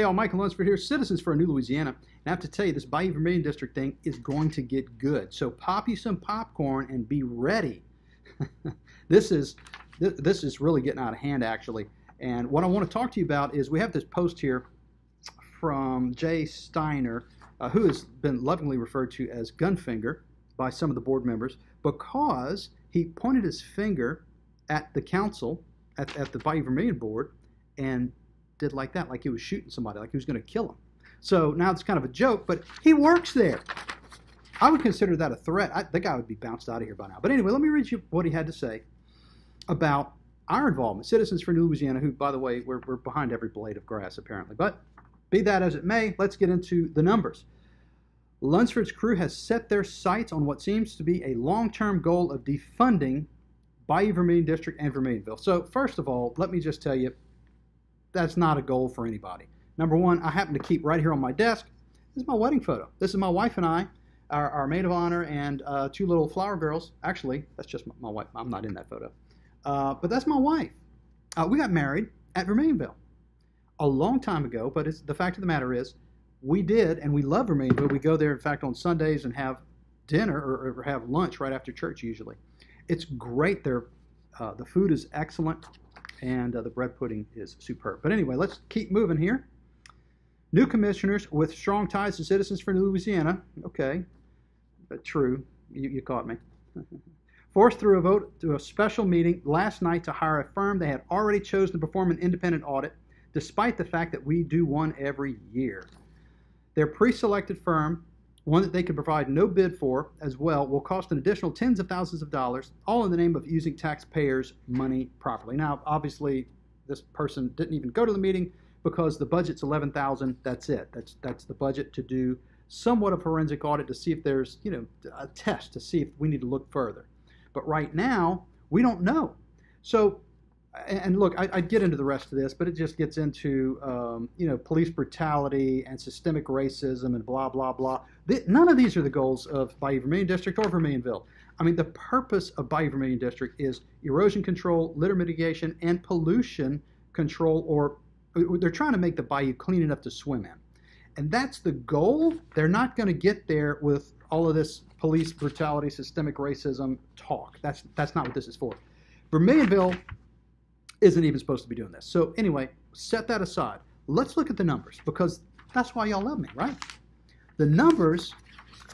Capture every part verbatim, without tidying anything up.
Hey, all, Michael Lunsford here, Citizens for a New Louisiana. And I have to tell you, this Bayou Vermilion District thing is going to get good. So pop you some popcorn and be ready. This is th this is really getting out of hand, actually. And what I want to talk to you about is we have this post here from Jay Steiner, uh, who has been lovingly referred to as Gunfinger by some of the board members because he pointed his finger at the council, at, at the Bayou Vermilion board, and did like that, like he was shooting somebody, like he was going to kill him. So now it's kind of a joke, but he works there. I would consider that a threat. I, the guy would be bounced out of here by now. But anyway, let me read you what he had to say about our involvement, Citizens for New Louisiana, who, by the way, we're, we're behind every blade of grass, apparently. But be that as it may, let's get into the numbers. Lunsford's crew has set their sights on what seems to be a long-term goal of defunding Bayou Vermilion District and Vermilionville. So first of all, let me just tell you, that's not a goal for anybody. Number one, I happen to keep right here on my desk, this is my wedding photo. This is my wife and I, our, our maid of honor, and uh, two little flower girls. Actually, that's just my, my wife. I'm not in that photo. Uh, but that's my wife. Uh, we got married at Vermilionville a long time ago, but it's, the fact of the matter is we did, and we love Vermilionville. We go there, in fact, on Sundays and have dinner or, or have lunch right after church usually. It's great there. Uh, the food is excellent. And uh, the bread pudding is superb. But anyway, let's keep moving here. New commissioners with strong ties to Citizens for New Louisiana. Okay, but true. You, you caught me. Forced through a vote to a special meeting last night to hire a firm they had already chosen to perform an independent audit, despite the fact that we do one every year. Their pre-selected firm, one that they could provide no bid for as well, will cost an additional tens of thousands of dollars, all in the name of using taxpayers' money properly. Now, obviously, this person didn't even go to the meeting because the budget's eleven thousand dollars. That's it. That's, that's the budget to do somewhat of a forensic audit to see if there's, you know, a test to see if we need to look further. But right now, we don't know. So, and look, I, I'd get into the rest of this, but it just gets into, um, you know, police brutality and systemic racism and blah, blah, blah. The, none of these are the goals of Bayou Vermilion District or Vermilionville. I mean, the purpose of Bayou Vermilion District is erosion control, litter mitigation, and pollution control, or they're trying to make the bayou clean enough to swim in. And that's the goal. They're not going to get there with all of this police brutality, systemic racism talk. That's, that's not what this is for. Vermilionville isn't even supposed to be doing this. So anyway, set that aside. Let's look at the numbers, because that's why y'all love me, right? The numbers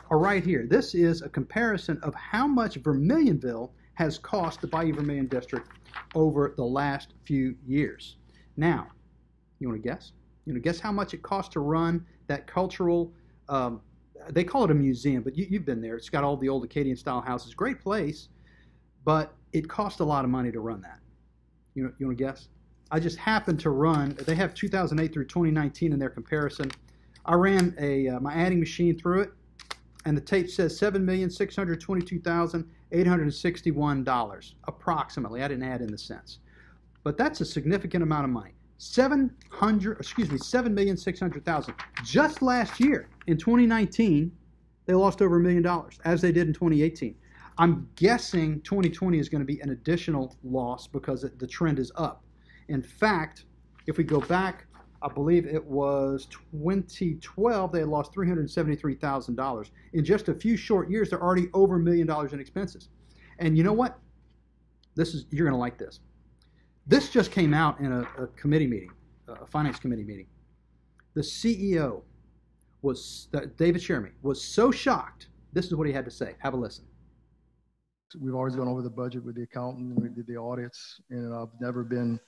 are right here. This is a comparison of how much Vermilionville has cost the Bayou Vermilion District over the last few years. Now, you want to guess? You want to guess how much it costs to run that cultural, um, they call it a museum, but you, you've been there. It's got all the old Acadian-style houses. Great place, but it cost a lot of money to run that. You know, you want to guess? I just happened to run. They have two thousand eight through twenty nineteen in their comparison. I ran a uh, my adding machine through it, and the tape says seven million six hundred twenty-two thousand eight hundred sixty-one dollars approximately. I didn't add in the cents, but that's a significant amount of money. Seven hundred, excuse me, seven million six hundred thousand. Just last year in twenty nineteen, they lost over a million dollars, as they did in twenty eighteen. I'm guessing twenty twenty is going to be an additional loss because it, the trend is up. In fact, if we go back, I believe it was twenty twelve, they had lost three hundred seventy-three thousand dollars. In just a few short years, they're already over a million dollars in expenses. And you know what? This is, you're going to like this. This just came out in a, a committee meeting, a finance committee meeting. The C E O, was uh, David Sherry, was so shocked. This is what he had to say. Have a listen. We've always gone over the budget with the accountant, and we did the audits, and I've never been,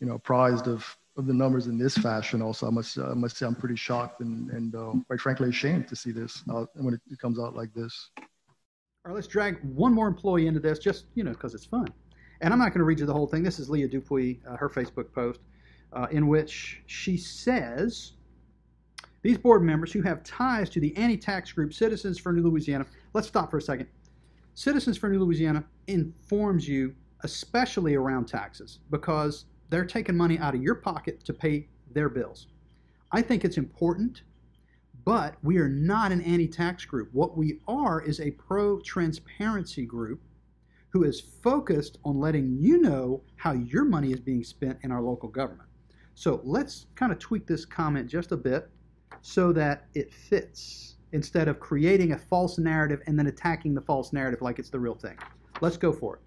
you know, apprised of, of the numbers in this fashion. Also, I must, uh, I must say I'm pretty shocked and, and uh, quite frankly ashamed to see this uh, when it comes out like this. All right, let's drag one more employee into this just, you know, because it's fun. And I'm not going to read you the whole thing. This is Leah Dupuy, uh, her Facebook post, uh, in which she says, these board members who have ties to the anti-tax group Citizens for New Louisiana, let's stop for a second. Citizens for New Louisiana informs you, especially around taxes, because they're taking money out of your pocket to pay their bills. I think it's important, but we are not an anti-tax group. What we are is a pro-transparency group who is focused on letting you know how your money is being spent in our local government. So let's kind of tweak this comment just a bit so that it fits, instead of creating a false narrative and then attacking the false narrative like it's the real thing. Let's go for it.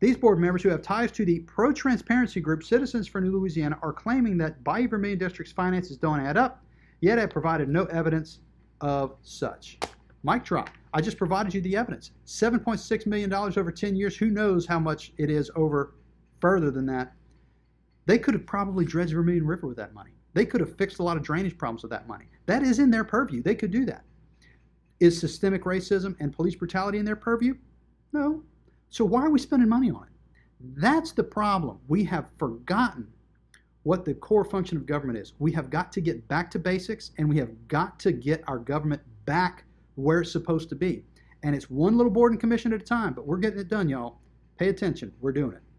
These board members who have ties to the pro-transparency group Citizens for a New Louisiana are claiming that Bayou Vermilion District's finances don't add up, yet have provided no evidence of such. Mic drop. I just provided you the evidence. seven point six million dollars over ten years. Who knows how much it is over further than that. They could have probably dredged Vermilion River with that money. They could have fixed a lot of drainage problems with that money. That is in their purview. They could do that. Is systemic racism and police brutality in their purview? No. So why are we spending money on it? That's the problem. We have forgotten what the core function of government is. We have got to get back to basics, and we have got to get our government back where it's supposed to be. And it's one little board and commission at a time, but we're getting it done, y'all. Pay attention. We're doing it.